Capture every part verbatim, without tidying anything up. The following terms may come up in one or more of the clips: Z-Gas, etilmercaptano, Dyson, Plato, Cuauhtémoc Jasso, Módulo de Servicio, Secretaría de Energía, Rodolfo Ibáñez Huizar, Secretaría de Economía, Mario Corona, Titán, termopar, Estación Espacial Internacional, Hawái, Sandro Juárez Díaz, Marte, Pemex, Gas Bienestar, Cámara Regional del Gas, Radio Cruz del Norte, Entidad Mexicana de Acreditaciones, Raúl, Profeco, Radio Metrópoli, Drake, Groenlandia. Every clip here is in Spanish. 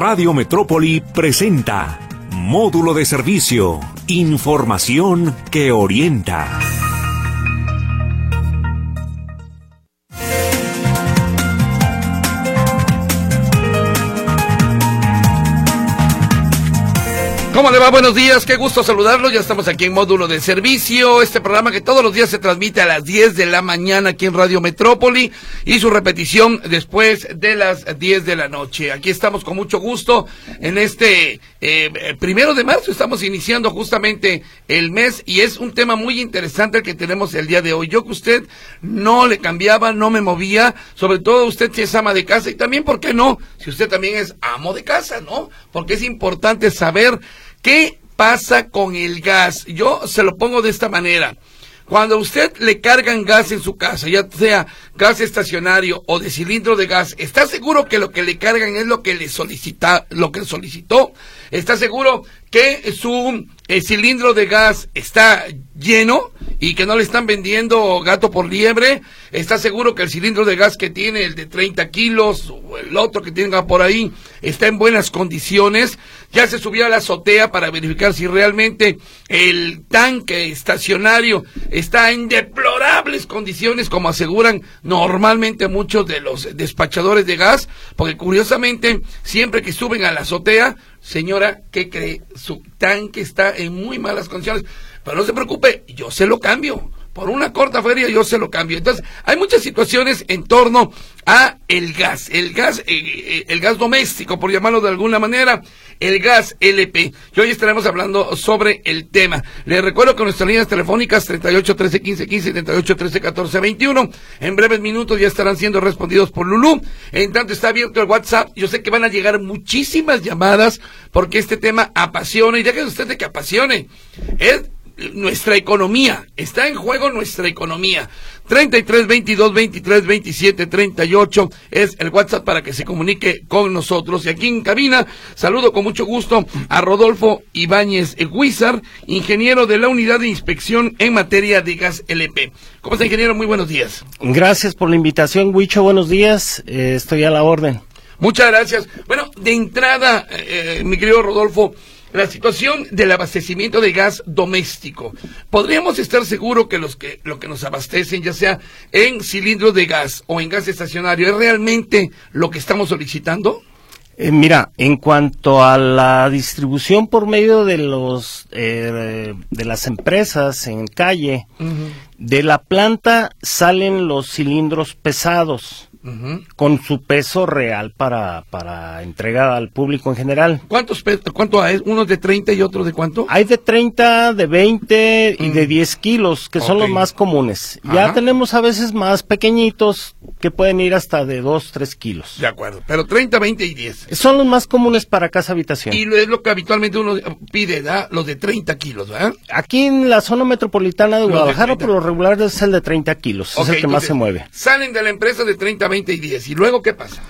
Radio Metrópoli presenta Módulo de Servicio, información que orienta. ¿Cómo le va? Buenos días, qué gusto saludarlos. Ya estamos aquí en Módulo de Servicio, este programa que todos los días se transmite a las diez de la mañana aquí en Radio Metrópoli y su repetición después de las diez de la noche. Aquí estamos con mucho gusto en este eh, primero de marzo, estamos iniciando justamente el mes y es un tema muy interesante el que tenemos el día de hoy. Yo que usted no le cambiaba, no me movía, sobre todo usted si es ama de casa y también, ¿por qué no? Si usted también es amo de casa, ¿no? Porque es importante saber ¿qué pasa con el gas? Yo se lo pongo de esta manera. Cuando a usted le cargan gas en su casa, ya sea gas estacionario o de cilindro de gas, ¿está seguro que lo que le cargan es lo que le solicita, lo que solicitó? ¿Está seguro que su eh, cilindro de gas está lleno y que no le están vendiendo gato por liebre? ¿Está seguro que el cilindro de gas que tiene, el de treinta kilos o el otro que tenga por ahí, está en buenas condiciones? Ya se subió a la azotea para verificar si realmente el tanque estacionario está en deplorables condiciones, como aseguran normalmente muchos de los despachadores de gas, porque curiosamente siempre que suben a la azotea, señora, ¿qué cree? Su tanque está en muy malas condiciones, pero no se preocupe, yo se lo cambio. Por una corta feria yo se lo cambio. Entonces, hay muchas situaciones en torno a el gas, el gas, eh, el gas doméstico, por llamarlo de alguna manera, el gas L P. Y hoy estaremos hablando sobre el tema. Les recuerdo que nuestras líneas telefónicas treinta y ocho trece quince quince, treinta y ocho trece catorce veintiuno, en breves minutos ya estarán siendo respondidos por Lulú. En tanto está abierto el WhatsApp. Yo sé que van a llegar muchísimas llamadas porque este tema apasiona y déjense ustedes de que apasione. Es nuestra economía, está en juego nuestra economía. Treinta y tres veintidós veintitrés veintisiete treinta y ocho es el WhatsApp para que se comunique con nosotros. Y aquí en cabina saludo con mucho gusto a Rodolfo Ibáñez Huizar, ingeniero de la unidad de inspección en materia de gas L P. ¿Cómo está, ingeniero? Muy buenos días. Gracias por la invitación, Huicho. Buenos días, eh, estoy a la orden. Muchas gracias. Bueno, de entrada, eh, mi querido Rodolfo, la situación del abastecimiento de gas doméstico. ¿Podríamos estar seguros que los que lo que nos abastecen, ya sea en cilindros de gas o en gas estacionario, es realmente lo que estamos solicitando? Eh, mira, en cuanto a la distribución por medio de los eh, de las empresas en calle, uh-huh, de la planta salen los cilindros pesados. Uh-huh. Con su peso real para para entrega al público en general. ¿Cuántos pe- cuánto hay? ¿Unos de treinta y otros de cuánto? Hay de treinta, de veinte y mm. de diez kilos, que okay, son los más comunes. Ajá. Ya tenemos a veces más pequeñitos que pueden ir hasta de dos, tres kilos. De acuerdo, pero treinta, veinte y diez. Son los más comunes para casa habitación. Y es lo que habitualmente uno pide, ¿verdad? Los de treinta kilos, ¿verdad? Aquí en la zona metropolitana de Guadalajara, por lo regular es el de treinta kilos, okay, es el que más se mueve. Salen de la empresa de treinta, veinte y diez. ¿Y luego qué pasa?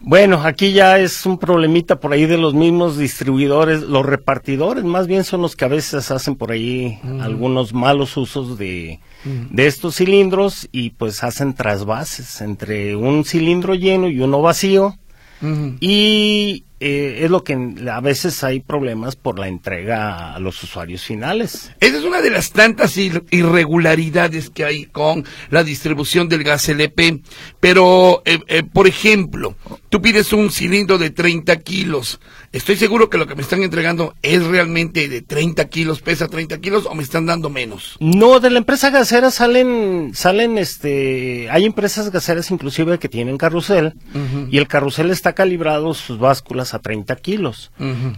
Bueno, aquí ya es un problemita por ahí de los mismos distribuidores, los repartidores, más bien son los que a veces hacen por ahí uh-huh, algunos malos usos de, uh-huh, de estos cilindros y pues hacen trasvases entre un cilindro lleno y uno vacío. Uh-huh. Y eh, es lo que a veces hay problemas por la entrega a los usuarios finales. Esa es una de las tantas irregularidades que hay con la distribución del gas L P. Pero, eh, eh, por ejemplo, tú pides un cilindro de treinta kilos. Estoy seguro que lo que me están entregando es realmente de treinta kilos, pesa treinta kilos, o me están dando menos. No, de la empresa gasera salen, salen este, hay empresas gaseras inclusive que tienen carrusel, uh-huh, y el carrusel está calibrado sus básculas a treinta kilos. Uh-huh.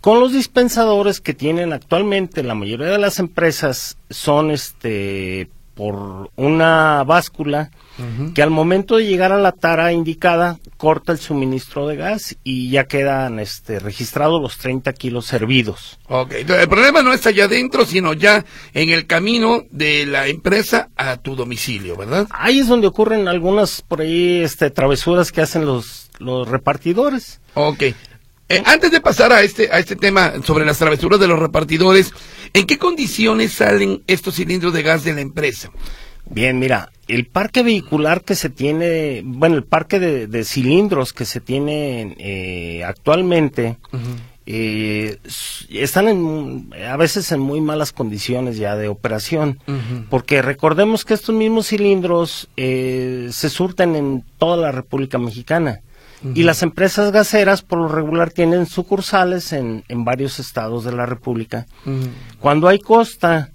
Con los dispensadores que tienen actualmente, la mayoría de las empresas son este, por una báscula, uh-huh, que al momento de llegar a la tara indicada, corta el suministro de gas y ya quedan este, registrados los treinta kilos servidos. Ok, entonces el problema no está allá adentro, sino ya en el camino de la empresa a tu domicilio, ¿verdad? Ahí es donde ocurren algunas por ahí este, travesuras que hacen los, los repartidores. Ok. Eh, antes de pasar a este a este tema sobre las travesuras de los repartidores, ¿en qué condiciones salen estos cilindros de gas de la empresa? Bien, mira, el parque vehicular que se tiene, bueno, el parque de, de cilindros que se tiene eh, actualmente, uh-huh. eh, están en, a veces en muy malas condiciones ya de operación, uh-huh. porque recordemos que estos mismos cilindros eh, se surten en toda la República Mexicana. Uh-huh. Y las empresas gaseras por lo regular tienen sucursales en, en varios estados de la República. Uh-huh. Cuando hay costa,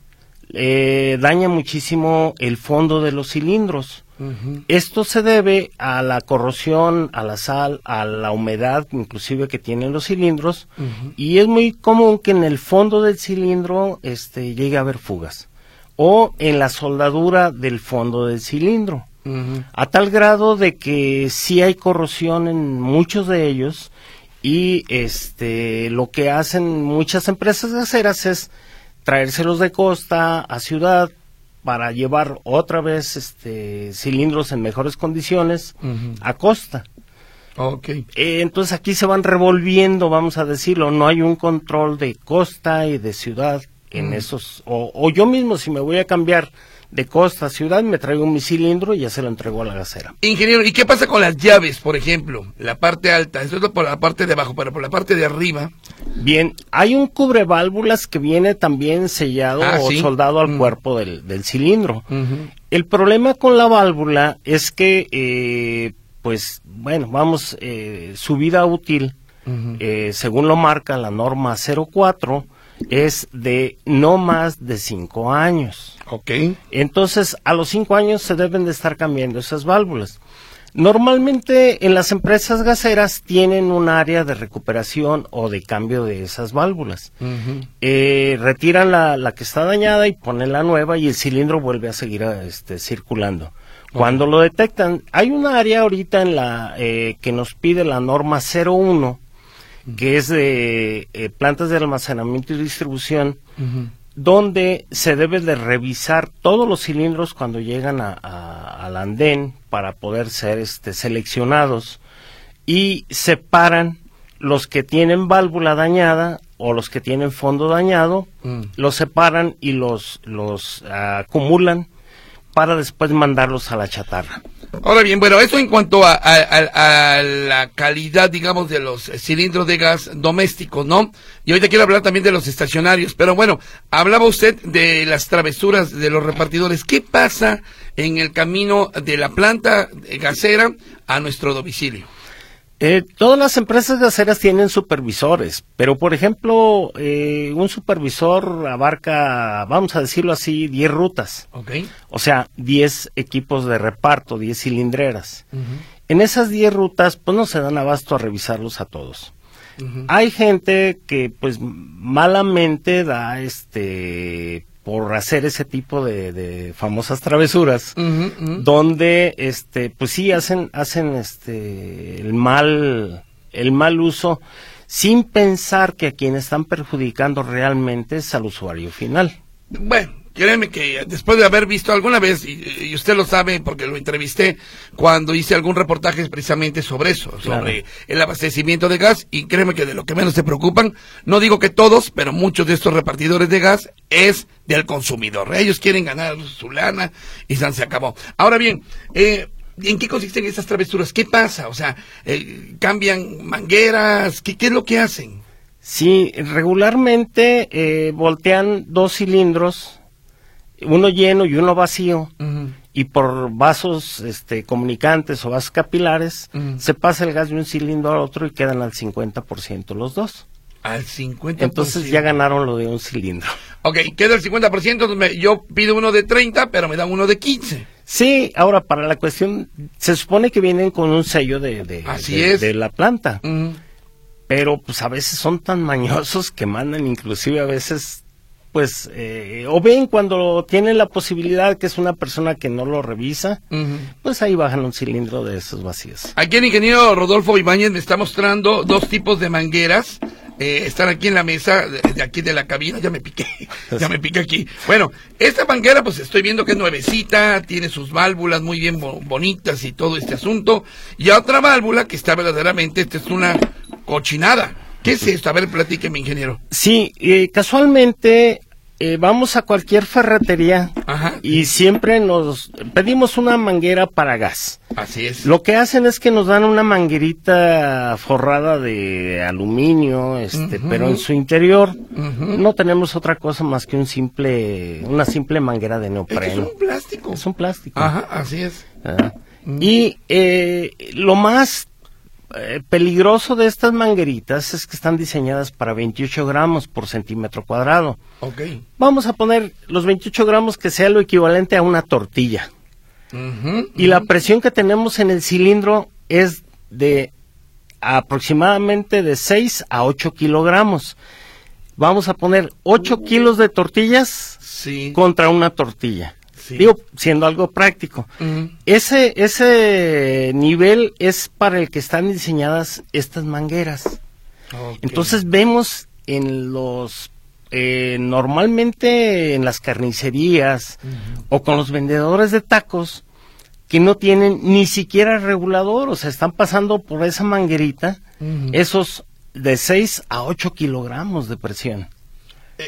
eh, daña muchísimo el fondo de los cilindros. Uh-huh. Esto se debe a la corrosión, a la sal, a la humedad inclusive que tienen los cilindros. Uh-huh. Y es muy común que en el fondo del cilindro este, llegue a haber fugas. O en la soldadura del fondo del cilindro. Uh-huh. A tal grado de que sí hay corrosión en muchos de ellos y este lo que hacen muchas empresas gaseras es traérselos de costa a ciudad para llevar otra vez este cilindros en mejores condiciones uh-huh. a costa. Okay. Eh, entonces aquí se van revolviendo, vamos a decirlo, no hay un control de costa y de ciudad en uh-huh. esos, o, o yo mismo si me voy a cambiar de costa a ciudad, me traigo mi cilindro y ya se lo entregó a la gasera. Ingeniero, ¿y qué pasa con las llaves, por ejemplo? La parte alta, esto es por la parte de abajo, pero por la parte de arriba. Bien, hay un cubrebálvulas que viene también sellado ah, o ¿sí? soldado al mm. cuerpo del, del cilindro. Uh-huh. El problema con la válvula es que, eh, pues, bueno, vamos, eh, su vida útil, uh-huh. eh, según lo marca la norma cero cuatro, es de no más de cinco años. Okay. Entonces, a los cinco años se deben de estar cambiando esas válvulas. Normalmente, en las empresas gaseras tienen un área de recuperación o de cambio de esas válvulas. Uh-huh. Eh, retiran la, la que está dañada y ponen la nueva y el cilindro vuelve a seguir este, circulando. Cuando uh-huh. lo detectan, hay una área ahorita en la eh, que nos pide la norma cero uno, que es de eh, plantas de almacenamiento y distribución, uh-huh. donde se debe de revisar todos los cilindros cuando llegan a, a, al andén para poder ser este, seleccionados y separan los que tienen válvula dañada o los que tienen fondo dañado, uh-huh. los separan y los, los uh, acumulan para después mandarlos a la chatarra. Ahora bien, bueno, esto en cuanto a, a, a, a la calidad, digamos, de los cilindros de gas domésticos, ¿no? Y ahorita quiero hablar también de los estacionarios, pero bueno, hablaba usted de las travesuras de los repartidores. ¿Qué pasa en el camino de la planta gasera a nuestro domicilio? Eh, todas las empresas gaseras tienen supervisores, pero por ejemplo, eh, un supervisor abarca, vamos a decirlo así, diez rutas. Okay. O sea, diez equipos de reparto, diez cilindreras. Uh-huh. En esas diez rutas, pues no se dan abasto a revisarlos a todos. Uh-huh. Hay gente que, pues, malamente da este... por hacer ese tipo de, de famosas travesuras, uh-huh, uh-huh. donde, este, pues sí, hacen, hacen, este, el mal, el mal uso, sin pensar que a quien están perjudicando realmente es al usuario final. Bueno. Créeme que después de haber visto alguna vez, y, y usted lo sabe porque lo entrevisté cuando hice algún reportaje precisamente sobre eso, claro. sobre el abastecimiento de gas, y créeme que de lo que menos se preocupan, no digo que todos, pero muchos de estos repartidores de gas es del consumidor. Ellos quieren ganar su lana y se acabó. Ahora bien, eh, ¿en qué consisten esas travesuras? ¿Qué pasa? O sea, eh, ¿cambian mangueras? ¿Qué, qué es lo que hacen? Sí, regularmente eh, voltean dos cilindros, uno lleno y uno vacío, uh-huh. y por vasos este, comunicantes o vasos capilares, uh-huh. se pasa el gas de un cilindro al otro y quedan al cincuenta por ciento los dos. Al cincuenta por ciento. Entonces ya ganaron lo de un cilindro. Ok, queda el cincuenta por ciento, yo pido uno de treinta, pero me dan uno de quince. Sí, ahora para la cuestión, se supone que vienen con un sello de, de, Así de, es. de la planta, uh-huh. pero pues a veces son tan mañosos que mandan inclusive a veces... pues, eh, o ven cuando tienen la posibilidad que es una persona que no lo revisa, uh-huh. pues ahí bajan un cilindro de esos vacíos. Aquí el ingeniero Rodolfo Ibáñez me está mostrando dos tipos de mangueras, eh, están aquí en la mesa, de, de aquí de la cabina, ya me piqué, ya me piqué aquí. Bueno, esta manguera pues estoy viendo que es nuevecita, tiene sus válvulas muy bien bo- bonitas y todo este asunto, y otra válvula que está verdaderamente, esta es una cochinada. ¿Qué es esto? A ver, platíqueme, ingeniero. Sí, eh, casualmente eh, vamos a cualquier ferretería, ajá, y siempre nos pedimos una manguera para gas. Así es. Lo que hacen es que nos dan una manguerita forrada de aluminio, este, uh-huh, pero en su interior, uh-huh, no tenemos otra cosa más que un simple, una simple manguera de neopreno. Es un plástico. Es un plástico. Ajá, así es. Ajá. Uh-huh. Y eh, lo más Eh, peligroso de estas mangueritas es que están diseñadas para veintiocho gramos por centímetro cuadrado. Okay. Vamos a poner los veintiocho gramos que sea lo equivalente a una tortilla. Uh-huh, y uh-huh. La presión que tenemos en el cilindro es de aproximadamente de seis a ocho kilogramos. Vamos a poner ocho kilos de tortillas, sí, contra una tortilla. Sí. Digo, siendo algo práctico, uh-huh. ese ese nivel es para el que están diseñadas estas mangueras. Okay. Entonces vemos en los, eh, normalmente en las carnicerías, uh-huh, o con los vendedores de tacos, que no tienen ni siquiera regulador, o sea, están pasando por esa manguerita, uh-huh, esos de seis a ocho kilogramos de presión.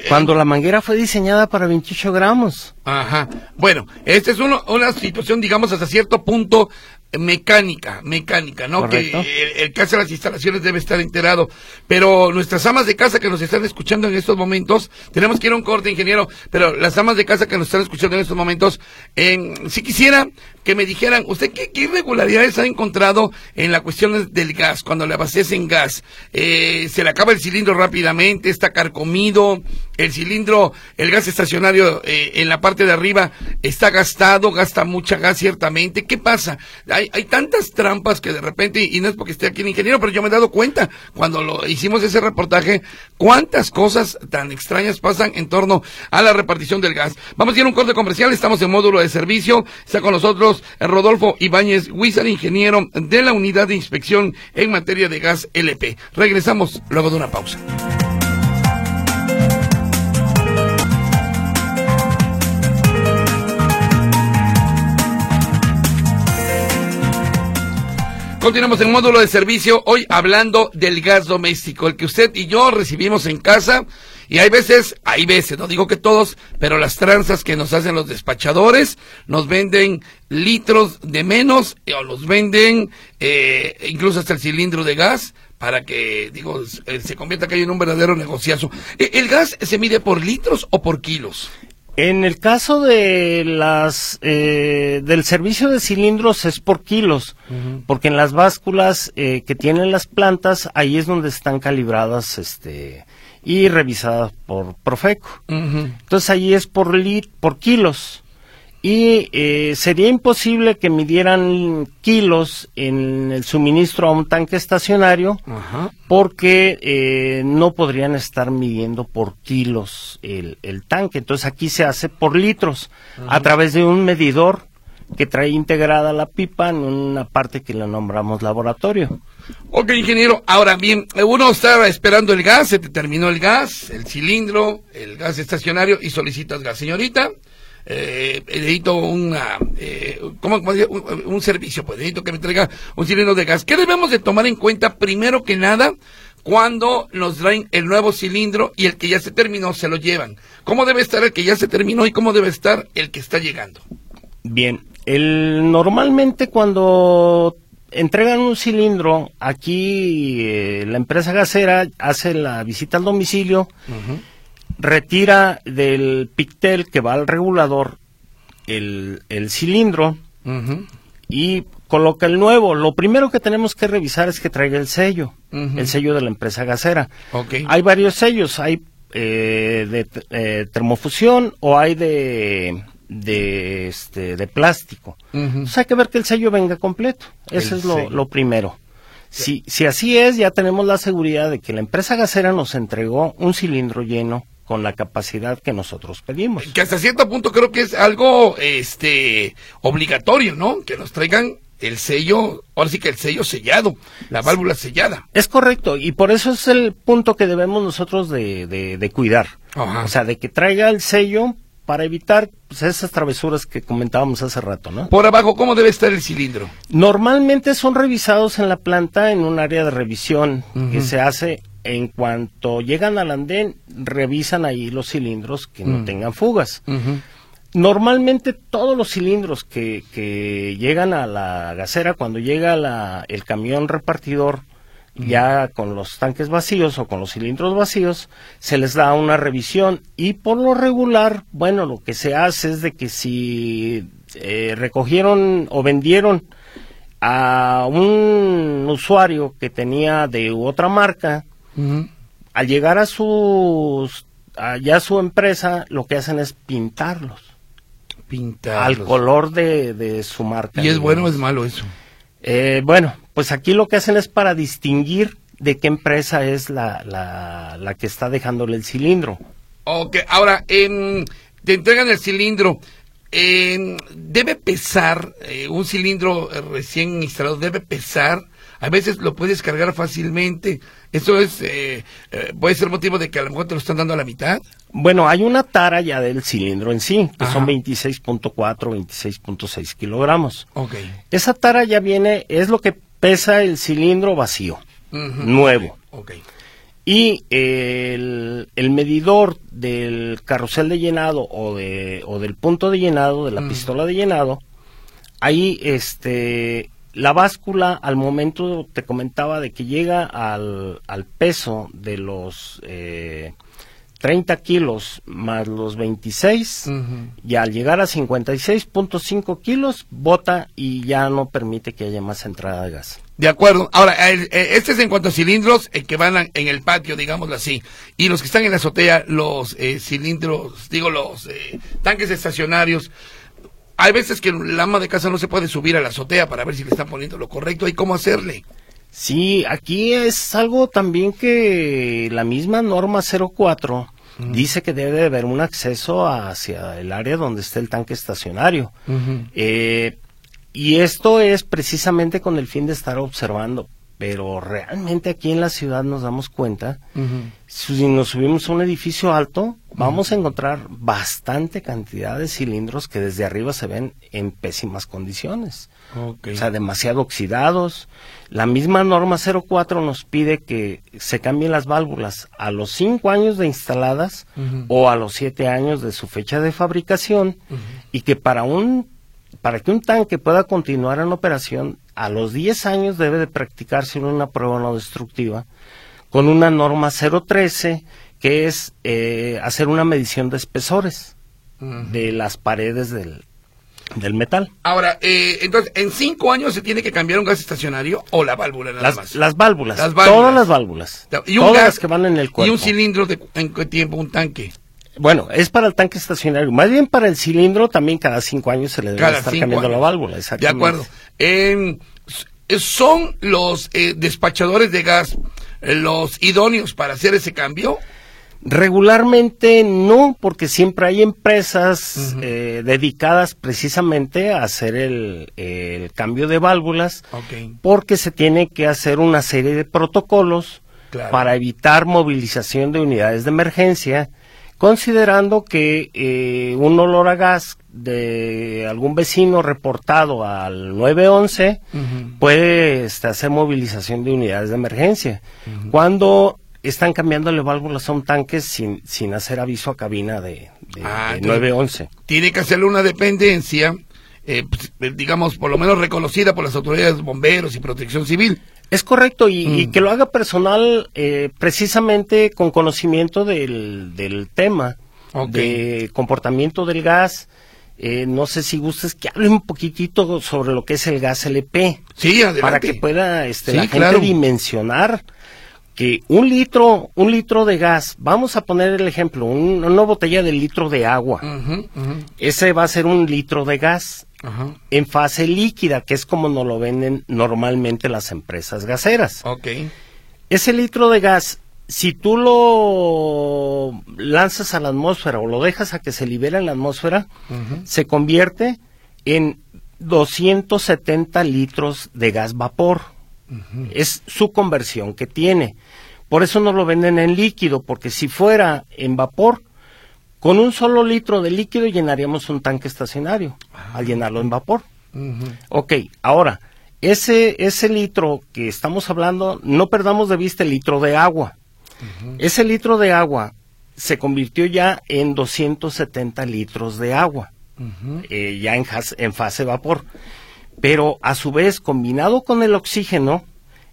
Cuando la manguera fue diseñada para veintiocho gramos. Ajá. Bueno, esta es uno, una situación, digamos, hasta cierto punto mecánica, mecánica, ¿no? Correcto. Que el, el que hace las instalaciones debe estar enterado. Pero nuestras amas de casa que nos están escuchando en estos momentos, tenemos que ir a un corte, ingeniero, pero las amas de casa que nos están escuchando en estos momentos, eh, si quisiera que me dijeran, ¿usted qué, qué irregularidades ha encontrado en la cuestión del gas? Cuando le abastecen gas, eh, se le acaba el cilindro rápidamente, está carcomido, el cilindro, el gas estacionario, eh, en la parte de arriba está gastado, gasta mucha gas ciertamente. ¿Qué pasa? Hay, hay tantas trampas que de repente, y no es porque esté aquí el ingeniero, pero yo me he dado cuenta cuando lo hicimos ese reportaje, cuántas cosas tan extrañas pasan en torno a la repartición del gas. Vamos a ir a un corte comercial, estamos en módulo de servicio, está con nosotros Rodolfo Ibáñez Huizar, ingeniero de la Unidad de Inspección en materia de gas L P. Regresamos luego de una pausa. Continuamos en módulo de servicio, hoy hablando del gas doméstico, el que usted y yo recibimos en casa. Y hay veces, hay veces, no digo que todos, pero las tranzas que nos hacen los despachadores, nos venden litros de menos, o nos venden eh, incluso hasta el cilindro de gas, para que, digo, se convierta que hay en un verdadero negociazo. ¿El gas se mide por litros o por kilos? En el caso de las eh, del servicio de cilindros es por kilos, uh-huh, porque en las básculas eh, que tienen las plantas, ahí es donde están calibradas, este... y revisadas por Profeco. Uh-huh. Entonces ahí es por lit, por kilos. Y eh, sería imposible que midieran kilos en el suministro a un tanque estacionario, uh-huh, porque eh, no podrían estar midiendo por kilos el, el tanque. Entonces aquí se hace por litros, uh-huh, a través de un medidor que trae integrada la pipa en una parte que le nombramos laboratorio. Ok, ingeniero, ahora bien, uno está esperando el gas, se te terminó el gas, el cilindro, el gas estacionario y solicitas gas. Señorita, eh, necesito una, eh, ¿cómo, cómo decir? Un, un servicio, pues necesito que me traiga un cilindro de gas. ¿Qué debemos de tomar en cuenta primero que nada cuando nos traen el nuevo cilindro y el que ya se terminó se lo llevan? ¿Cómo debe estar el que ya se terminó y cómo debe estar el que está llegando? Bien, el normalmente cuando entregan un cilindro, aquí eh, la empresa gasera hace la visita al domicilio, uh-huh, retira del pictel que va al regulador el, el cilindro, uh-huh, y coloca el nuevo. Lo primero que tenemos que revisar es que traiga el sello, uh-huh, el sello de la empresa gasera. Okay. Hay varios sellos, hay eh, de eh, termofusión o hay de... de este de plástico, uh-huh. Entonces hay que ver que el sello venga completo. Eso el es lo, lo primero. Sí. si, si así es, ya tenemos la seguridad de que la empresa gasera nos entregó un cilindro lleno con la capacidad que nosotros pedimos, que hasta cierto punto creo que es algo este obligatorio, ¿no? Que nos traigan el sello, ahora sí que el sello sellado, la válvula sellada. Es correcto, y por eso es el punto que debemos nosotros de, de, de cuidar. Ajá. O sea, de que traiga el sello para evitar, pues, esas travesuras que comentábamos hace rato, ¿no? Por abajo, ¿cómo debe estar el cilindro? Normalmente son revisados en la planta en un área de revisión, uh-huh, que se hace en cuanto llegan al andén, revisan ahí los cilindros que no mm. tengan fugas. Uh-huh. Normalmente todos los cilindros que, que llegan a la gasera, cuando llega la, el camión repartidor, uh-huh. ya con los tanques vacíos o con los cilindros vacíos, se les da una revisión. Y por lo regular, bueno, lo que se hace es de que si eh, recogieron o vendieron a un usuario que tenía de otra marca, uh-huh. al llegar a sus a ya su empresa, lo que hacen es pintarlos, pintarlos. al color de, de su marca. ¿Y es bueno o es malo eso? Eh, bueno, pues aquí lo que hacen es para distinguir de qué empresa es la, la, la que está dejándole el cilindro. Ok, ahora, eh, te entregan el cilindro. Eh, debe pesar, eh, un cilindro recién instalado debe pesar, a veces lo puedes cargar fácilmente, eso es, eh, eh, puede ser motivo de que a lo mejor te lo están dando a la mitad. Bueno, hay una tara ya del cilindro en sí, que Ajá. son veintiséis punto cuatro, veintiséis punto seis kilogramos. Okay. Esa tara ya viene, es lo que pesa el cilindro vacío, uh-huh. nuevo. Okay. Y el, el medidor del carrusel de llenado o de o del punto de llenado, de la mm. pistola de llenado, ahí este la báscula al momento, te comentaba, de que llega al, al peso de los eh, treinta kilos más los veintiséis, uh-huh. y al llegar a cincuenta y seis punto cinco kilos, bota y ya no permite que haya más entrada de gas. De acuerdo. Ahora, el, este es en cuanto a cilindros el que van a, en el patio, digámoslo así, y los que están en la azotea, los eh, cilindros, digo, los eh, tanques estacionarios. Hay veces que la ama de casa no se puede subir a la azotea para ver si le están poniendo lo correcto, ¿y cómo hacerle? Sí, aquí es algo también que la misma norma cero cuatro uh-huh. dice que debe de haber un acceso hacia el área donde esté el tanque estacionario. Uh-huh. Eh... Y esto es precisamente con el fin de estar observando, pero realmente aquí en la ciudad nos damos cuenta, uh-huh. si nos subimos a un edificio alto, vamos uh-huh. a encontrar bastante cantidad de cilindros que desde arriba se ven en pésimas condiciones. Okay. O sea, demasiado oxidados. La misma norma cero cuatro nos pide que se cambien las válvulas a los cinco años de instaladas uh-huh. o a los siete años de su fecha de fabricación, uh-huh. y que para un Para que un tanque pueda continuar en operación, a los diez años debe de practicarse una prueba no destructiva con una norma cero trece, que es eh, hacer una medición de espesores uh-huh. de las paredes del, del metal. Ahora, eh, entonces, ¿en cinco años se tiene que cambiar un gas estacionario o la válvula nada las, más? Las válvulas, las válvulas, todas las válvulas, y un todas gas, las que van en el cuerpo. ¿Y un cilindro de, en qué tiempo un tanque? Bueno, es para el tanque estacionario, más bien para el cilindro también cada cinco años se le debe cada estar cambiando años. La válvula. De acuerdo. Eh, ¿Son los eh, despachadores de gas los idóneos para hacer ese cambio? Regularmente no, porque siempre hay empresas uh-huh. eh, dedicadas precisamente a hacer el, el cambio de válvulas, okay. porque se tiene que hacer una serie de protocolos claro. para evitar movilización de unidades de emergencia, considerando que eh, un olor a gas de algún vecino reportado al nueve once uh-huh. puede este, hacer movilización de unidades de emergencia. Uh-huh. Cuando están cambiándole válvulas a un tanque sin, sin hacer aviso a cabina de, de, ah, de nueve once. Tiene que hacerle una dependencia, eh, digamos, por lo menos reconocida por las autoridades, bomberos y protección civil. Es correcto, y, mm. y que lo haga personal eh, precisamente con conocimiento del, del tema, okay. de comportamiento del gas. Eh, no sé si gustes que hable un poquitito sobre lo que es el gas L P. Sí, adelante. Para que pueda este, sí, la gente claro. dimensionar que un litro, un litro de gas, vamos a poner el ejemplo, un, una botella de litro de agua. Uh-huh, uh-huh. Ese va a ser un litro de gas. Ajá. En fase líquida, que es como nos lo venden normalmente las empresas gaseras. Okay. Ese litro de gas, si tú lo lanzas a la atmósfera o lo dejas a que se libere en la atmósfera, uh-huh. se convierte en doscientos setenta litros de gas vapor. Uh-huh. Es su conversión que tiene. Por eso nos lo venden en líquido, porque si fuera en vapor, con un solo litro de líquido llenaríamos un tanque estacionario, ah, al llenarlo en vapor. Uh-huh. Ok, ahora, ese, ese litro que estamos hablando, no perdamos de vista el litro de agua. Uh-huh. Ese litro de agua se convirtió ya en doscientos setenta litros de agua, uh-huh. eh, ya en, en fase vapor. Pero a su vez, combinado con el oxígeno,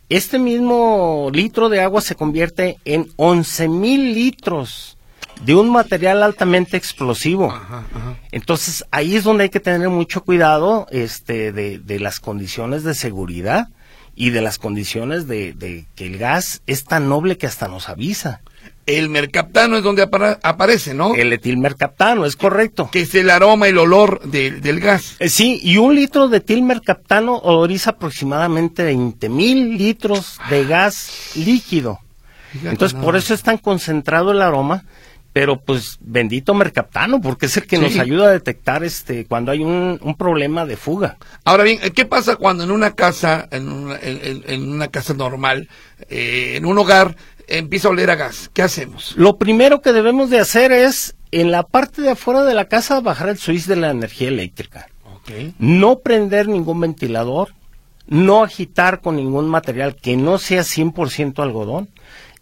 este mismo litro de agua se convierte en once mil litros de un material altamente explosivo. Ajá, ajá. Entonces, ahí es donde hay que tener mucho cuidado este, de, de las condiciones de seguridad y de las condiciones de, de que el gas es tan noble que hasta nos avisa. El mercaptano es donde apara- aparece, ¿no? El etilmercaptano, es correcto. Que es el aroma, el olor de, del gas. Eh, sí, y un litro de etilmercaptano odoriza aproximadamente veinte mil litros de gas líquido. Fíjate. Entonces, nada. Por eso es tan concentrado el aroma, pero pues bendito mercaptano, porque es el que sí. nos ayuda a detectar este cuando hay un, un problema de fuga. Ahora bien, ¿qué pasa cuando en una casa, en una, en, en una casa normal, eh, en un hogar, empieza a oler a gas? ¿Qué hacemos? Lo primero que debemos de hacer es, en la parte de afuera de la casa, bajar el switch de la energía eléctrica. Okay. No prender ningún ventilador, no agitar con ningún material que no sea cien por ciento algodón,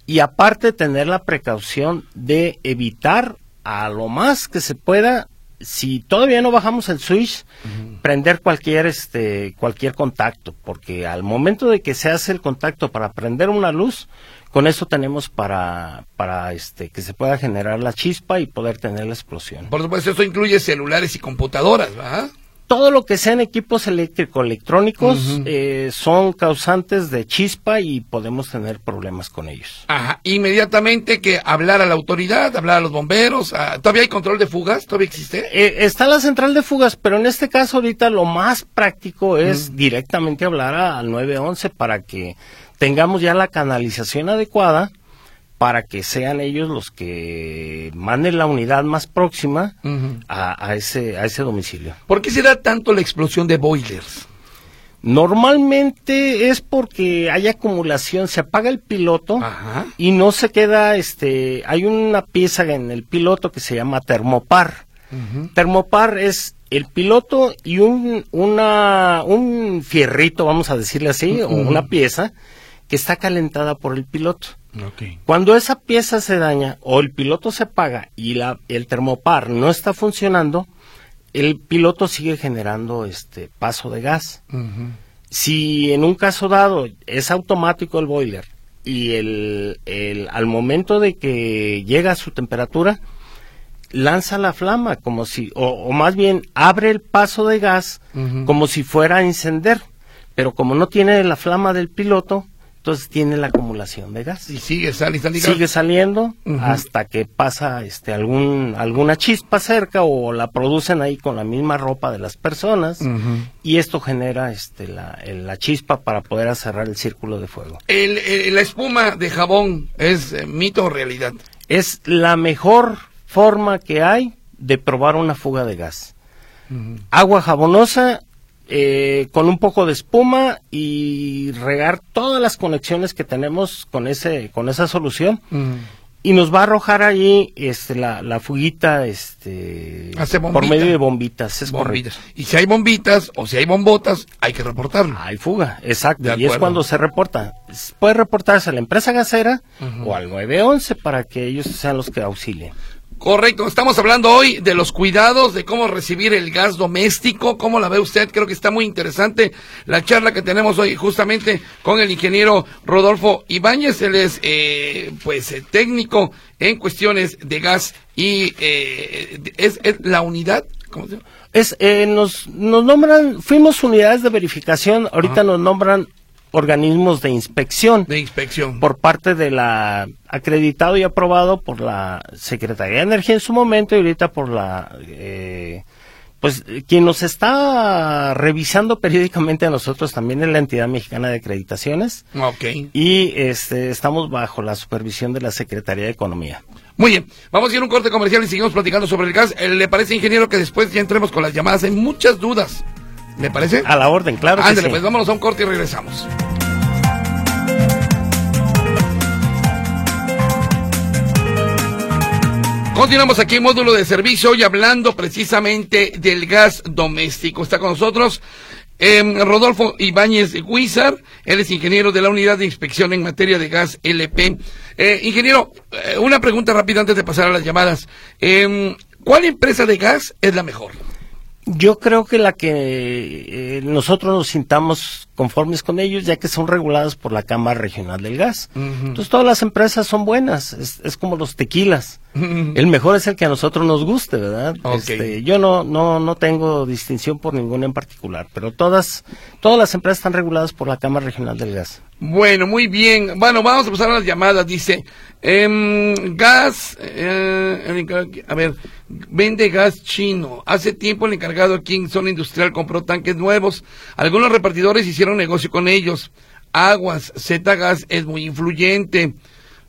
y aparte tener la precaución de evitar a lo más que se pueda, si todavía no bajamos el switch, uh-huh. prender cualquier este cualquier contacto, porque al momento de que se hace el contacto para prender una luz, con eso tenemos para para este que se pueda generar la chispa y poder tener la explosión. Por supuesto, eso incluye celulares y computadoras, ¿verdad? Todo lo que sean equipos eléctricos, electrónicos, uh-huh. eh, son causantes de chispa y podemos tener problemas con ellos. Ajá, inmediatamente que hablar a la autoridad, hablar a los bomberos. A... ¿Todavía hay control de fugas? ¿Todavía existe? Eh, está la central de fugas, pero en este caso ahorita lo más práctico es uh-huh. directamente hablar a, al nueve once para que tengamos ya la canalización adecuada, para que sean ellos los que manden la unidad más próxima uh-huh. a, a ese a ese domicilio. ¿Por qué se da tanto la explosión de boilers? Normalmente es porque hay acumulación, se apaga el piloto Ajá. y no se queda, este, hay una pieza en el piloto que se llama termopar. Uh-huh. Termopar es el piloto y un una un fierrito, vamos a decirle así, uh-huh. o una pieza que está calentada por el piloto. Okay. Cuando esa pieza se daña o el piloto se apaga y la, el termopar no está funcionando, el piloto sigue generando este paso de gas. Uh-huh. Si en un caso dado es automático el boiler y el, el al momento de que llega a su temperatura lanza la flama como si o, o más bien abre el paso de gas uh-huh. como si fuera a encender, pero como no tiene la flama del piloto, entonces tiene la acumulación de gas. Y sigue, sale, sale, sale. Sigue saliendo uh-huh. hasta que pasa este, algún, alguna chispa cerca o la producen ahí con la misma ropa de las personas uh-huh. y esto genera este, la, el, la chispa para poder cerrar el círculo de fuego. El, el, ¿La espuma de jabón es eh, mito o realidad? Es la mejor forma que hay de probar una fuga de gas. Uh-huh. Agua jabonosa. Eh, con un poco de espuma y regar todas las conexiones que tenemos con ese con esa solución uh-huh. y nos va a arrojar ahí este, la, la fuguita este por medio de bombitas, es bombitas. Correcto. Y si hay bombitas o si hay bombotas, hay que reportarlo. Hay fuga, exacto, de y acuerdo. Es cuando se reporta. Puede reportarse a la empresa gasera uh-huh. o al nueve once para que ellos sean los que auxilien. Correcto, estamos hablando hoy de los cuidados, de cómo recibir el gas doméstico. ¿Cómo la ve usted? Creo que está muy interesante la charla que tenemos hoy justamente con el ingeniero Rodolfo Ibáñez. Él es eh, pues eh, técnico en cuestiones de gas y eh, es, es la unidad, ¿cómo se llama? Es, eh, nos, nos nombran, fuimos unidades de verificación, ahorita Ajá. nos nombran organismos de inspección. De inspección. Por parte de la, acreditado y aprobado por la Secretaría de Energía en su momento y ahorita por la, eh, pues quien nos está revisando periódicamente a nosotros también es la Entidad Mexicana de Acreditaciones. Okay. Y este, estamos bajo la supervisión de la Secretaría de Economía. Muy bien, vamos a ir a un corte comercial y seguimos platicando sobre el gas. ¿Le parece, ingeniero, que después ya entremos con las llamadas? Hay muchas dudas. ¿Me parece? A la orden, claro. Ándale, que sí. Pues vámonos a un corte y regresamos. Continuamos aquí en Módulo de Servicio, hoy hablando precisamente del gas doméstico. Está con nosotros Eh, Rodolfo Ibáñez Huizar, él es ingeniero de la Unidad de Inspección en Materia de Gas L P. Eh, ingeniero, eh, una pregunta rápida antes de pasar a las llamadas. Eh, ¿Cuál empresa de gas es la mejor? Yo creo que la que eh, nosotros nos sintamos conformes con ellos, ya que son reguladas por la Cámara Regional del Gas. Uh-huh. Entonces todas las empresas son buenas, es, es como los tequilas. Uh-huh. El mejor es el que a nosotros nos guste, ¿verdad? Okay. Este, yo no, no, no tengo distinción por ninguna en particular, pero todas, todas las empresas están reguladas por la Cámara Regional del Gas. Bueno, muy bien. Bueno, vamos a pasar a las llamadas. Dice, eh, gas, eh, a ver, vende gas chino. Hace tiempo el encargado aquí en Zona Industrial compró tanques nuevos. Algunos repartidores hicieron negocio con ellos. Aguas, Z Gas es muy influyente,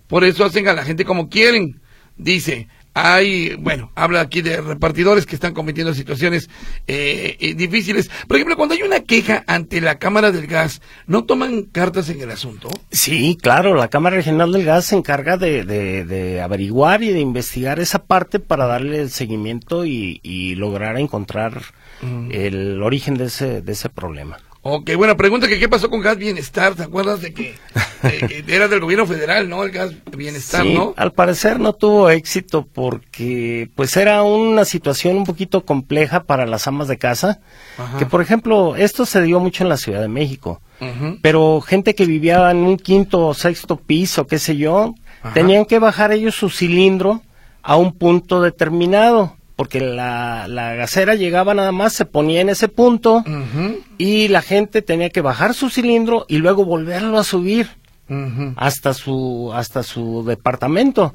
por eso hacen a la gente como quieren. Dice, hay, bueno, habla aquí de repartidores que están cometiendo situaciones eh, difíciles. Por ejemplo, cuando hay una queja ante la Cámara del Gas, ¿no toman cartas en el asunto? Sí, claro, la Cámara Regional del Gas se encarga de, de, de averiguar y de investigar esa parte para darle el seguimiento y, y lograr encontrar uh-huh. el origen de ese, de ese problema. Ok, bueno, pregunta que qué pasó con Gas Bienestar, ¿te acuerdas de que eh, era del gobierno federal, ¿no? El Gas Bienestar, sí, ¿no? Al parecer no tuvo éxito porque pues era una situación un poquito compleja para las amas de casa, ajá, que por ejemplo, esto se dio mucho en la Ciudad de México, uh-huh, pero gente que vivía en un quinto o sexto piso, qué sé yo, ajá, tenían que bajar ellos su cilindro a un punto determinado, porque la, la gasera llegaba nada más, se ponía en ese punto, uh-huh, y la gente tenía que bajar su cilindro y luego volverlo a subir, uh-huh, hasta su hasta su departamento.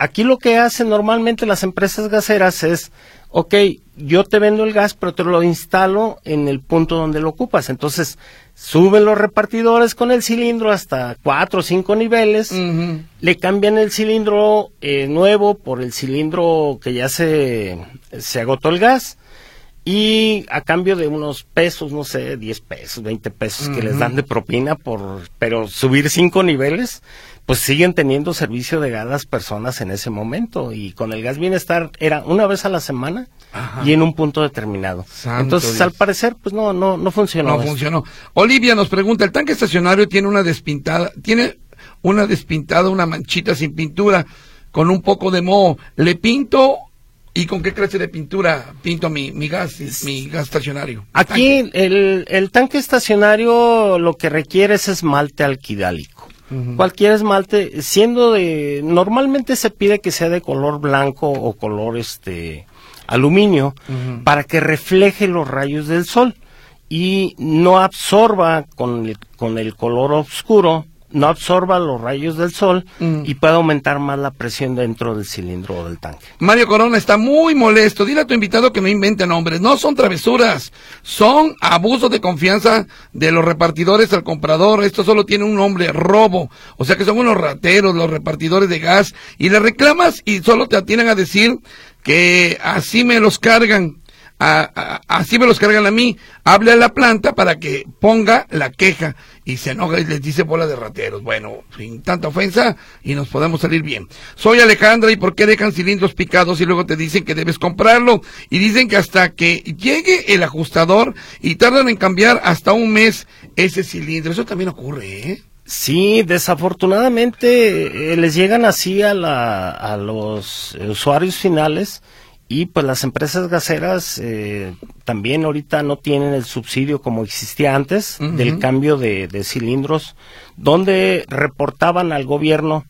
Aquí lo que hacen normalmente las empresas gaseras es, ok, yo te vendo el gas, pero te lo instalo en el punto donde lo ocupas. Entonces, suben los repartidores con el cilindro hasta cuatro o cinco niveles, uh-huh, le cambian el cilindro eh, nuevo por el cilindro que ya se, se agotó el gas, y a cambio de unos pesos, no sé, diez pesos, veinte pesos, uh-huh, que les dan de propina, por pero subir cinco niveles, pues siguen teniendo servicio de gas las personas en ese momento. Y con el Gas Bienestar era una vez a la semana, ajá, y en un punto determinado. Santo Entonces, Dios. Al parecer, pues no, no, no funcionó. No esto. funcionó. Olivia nos pregunta, el tanque estacionario tiene una despintada, tiene una despintada, una manchita sin pintura, con un poco de moho. ¿Le pinto? ¿Y con qué clase de pintura pinto mi, mi gas, mi gas estacionario? Aquí el, el tanque estacionario lo que requiere es esmalte alquilálico. Uh-huh. Cualquier esmalte, siendo de, normalmente se pide que sea de color blanco o color este aluminio, uh-huh, para que refleje los rayos del sol y no absorba con el, con el color oscuro, no absorba los rayos del sol, mm, y puede aumentar más la presión dentro del cilindro o del tanque. Mario Corona está muy molesto. Dile a tu invitado que no inventen nombres. No son travesuras, son abusos de confianza de los repartidores al comprador. Esto solo tiene un nombre, robo. O sea que son unos rateros los repartidores de gas. Y le reclamas y solo te atienen a decir que así me los cargan. A, a, así me los cargan a mí. Hable a la planta para que ponga la queja, y se enoja y les dice bola de rateros. Bueno, sin tanta ofensa y nos podemos salir bien. Soy Alejandra, ¿y por qué dejan cilindros picados y luego te dicen que debes comprarlo? Y dicen que hasta que llegue el ajustador y tardan en cambiar hasta un mes ese cilindro. Eso también ocurre, ¿eh? Sí, desafortunadamente eh, les llegan así a, la, a los usuarios finales. Y pues las empresas gaseras eh, también ahorita no tienen el subsidio como existía antes, uh-huh, del cambio de, de cilindros, donde reportaban al gobierno,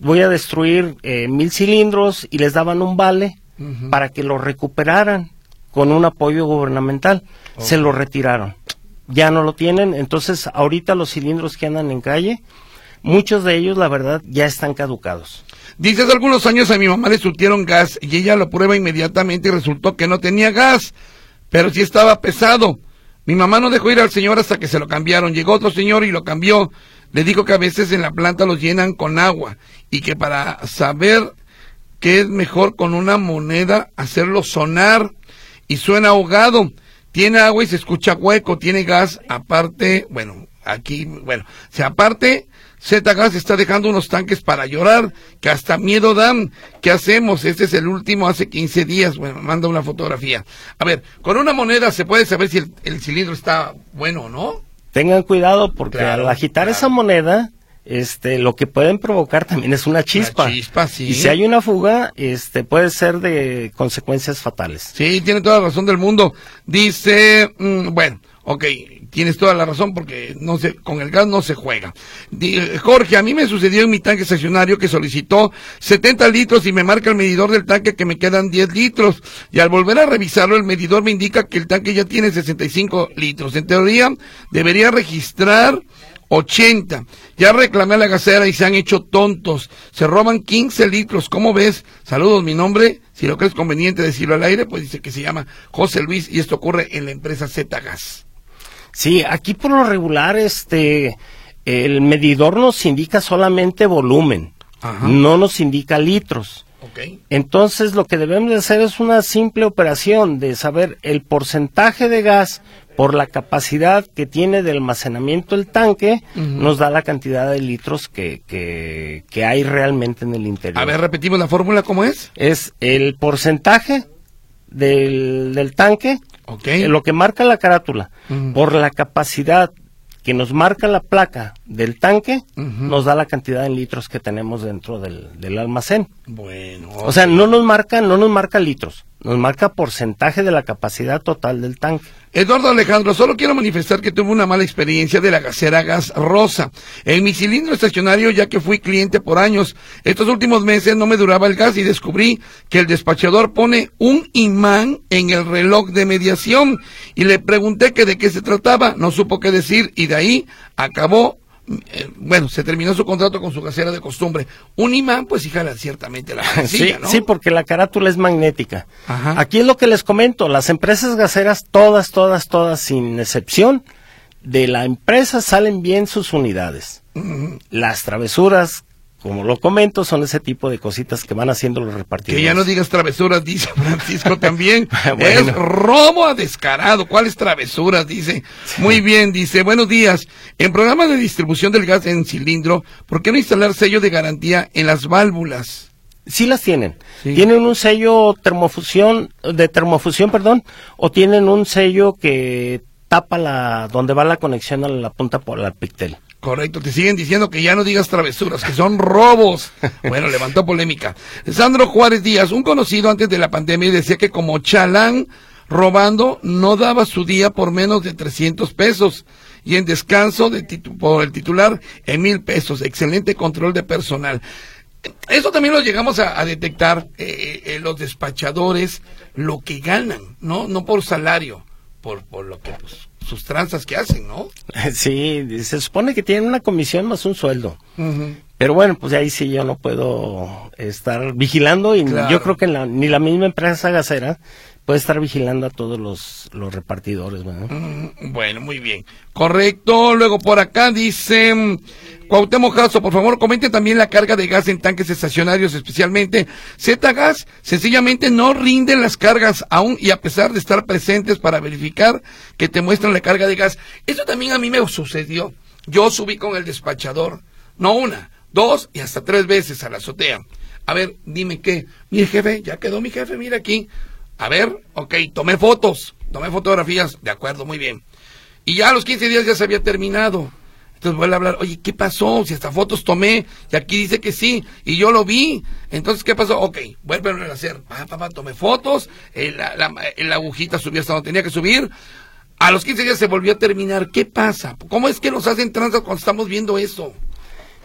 voy a destruir eh, mil cilindros, y les daban un vale, uh-huh, para que lo recuperaran con un apoyo gubernamental. Oh. Se lo retiraron, ya no lo tienen. Entonces ahorita los cilindros que andan en calle, muchos de ellos, la verdad, ya están caducados. Dice, hace algunos años a mi mamá le surtieron gas y ella lo prueba inmediatamente y resultó que no tenía gas, pero sí estaba pesado. Mi mamá no dejó ir al señor hasta que se lo cambiaron. Llegó otro señor y lo cambió. Le dijo que a veces en la planta los llenan con agua y que para saber que es mejor con una moneda hacerlo sonar, y suena ahogado. Tiene agua y se escucha hueco, tiene gas aparte, bueno... aquí, bueno, se aparte, Z-Gas está dejando unos tanques para llorar, que hasta miedo dan. ¿Qué hacemos? Este es el último, hace quince días. Bueno, manda una fotografía. A ver, con una moneda se puede saber si el, el cilindro está bueno o no. Tengan cuidado porque claro, al agitar claro. esa moneda, este, lo que pueden provocar también es una chispa. Una chispa, sí. Y si hay una fuga, este, puede ser de consecuencias fatales. Sí, tiene toda la razón del mundo. Dice, mmm, bueno, ok, tienes toda la razón porque no se, con el gas no se juega. D- Jorge, a mí me sucedió en mi tanque estacionario que solicitó setenta litros y me marca el medidor del tanque que me quedan diez litros. Y al volver a revisarlo, el medidor me indica que el tanque ya tiene sesenta y cinco litros. En teoría, debería registrar ochenta. Ya reclamé a la gasera y se han hecho tontos. Se roban quince litros. ¿Cómo ves? Saludos, mi nombre. Si lo crees conveniente decirlo al aire, pues dice que se llama José Luis y esto ocurre en la empresa Z-Gas. Sí, aquí por lo regular, este, el medidor nos indica solamente volumen, ajá, no nos indica litros. Okay. Entonces, lo que debemos de hacer es una simple operación de saber el porcentaje de gas por la capacidad que tiene de almacenamiento el tanque, uh-huh, nos da la cantidad de litros que, que, que hay realmente en el interior. A ver, repetimos la fórmula, ¿cómo es? Es el porcentaje del, del tanque. Okay. Lo que marca la carátula, uh-huh, por la capacidad que nos marca la placa del tanque, uh-huh, nos da la cantidad de litros que tenemos dentro del, del almacén. Bueno. Okay. O sea, no nos marca, no nos marca litros, nos marca porcentaje de la capacidad total del tanque. Eduardo Alejandro, solo quiero manifestar que tuve una mala experiencia de la gasera Gas Rosa en mi cilindro estacionario, ya que fui cliente por años. Estos últimos meses no me duraba el gas y descubrí que el despachador pone un imán en el reloj de mediación y le pregunté que de qué se trataba, no supo qué decir y de ahí acabó. Bueno, se terminó su contrato con su gasera de costumbre. Un imán, pues, sí jala ciertamente la gasilla, sí, ¿no? Sí, porque la carátula es magnética. Ajá. Aquí es lo que les comento. Las empresas gaseras, todas, todas, todas, sin excepción, de la empresa salen bien sus unidades. Uh-huh. Las travesuras, como lo comento, son ese tipo de cositas que van haciendo los repartidores. Que ya no digas travesuras, dice Francisco también. Bueno. Es robo a descarado. ¿Cuáles travesuras? Dice. Sí. Muy bien, dice. Buenos días. En programas de distribución del gas en cilindro, ¿por qué no instalar sello de garantía en las válvulas? Sí las tienen. Sí. Tienen un sello termofusión, de termofusión, perdón, o tienen un sello que tapa la, donde va la conexión a la punta por la pictel. Correcto, te siguen diciendo que ya no digas travesuras, que son robos. Bueno, levantó polémica. Sandro Juárez Díaz, un conocido antes de la pandemia, decía que como chalán robando no daba su día por menos de trescientos pesos y en descanso de titu- por el titular en mil pesos. Excelente control de personal. Eso también lo llegamos a, a detectar, eh, eh, los despachadores, lo que ganan, no, no por salario, por, por lo que pues, sus tranzas que hacen, ¿no? Sí, se supone que tienen una comisión más un sueldo. Uh-huh. Pero bueno, pues ahí sí yo no puedo estar vigilando y claro, yo creo que la, ni la misma empresa gasera puede estar vigilando a todos los, los repartidores, ¿no? Uh-huh. Bueno, muy bien. Correcto. Luego por acá dice Cuauhtémoc Jasso, por favor, comente también la carga de gas en tanques estacionarios, especialmente Z-Gas, sencillamente no rinden las cargas aún y a pesar de estar presentes para verificar que te muestran la carga de gas. Eso también a mí me sucedió. Yo subí con el despachador, no una, dos y hasta tres veces a la azotea. A ver, dime qué, mi jefe, ya quedó mi jefe, mira aquí. A ver, ok, tomé fotos, tomé fotografías, de acuerdo, muy bien. Y ya a los quince días ya se había terminado. Entonces vuelve a hablar, oye, ¿qué pasó? Si hasta fotos tomé, y aquí dice que sí, y yo lo vi, entonces, ¿qué pasó? Ok, vuelve a hacer, pa, pa, pa, tomé fotos, eh, la, la, la agujita subió hasta donde tenía que subir, a los quince días se volvió a terminar, ¿qué pasa? ¿Cómo es que nos hacen tranzas cuando estamos viendo eso?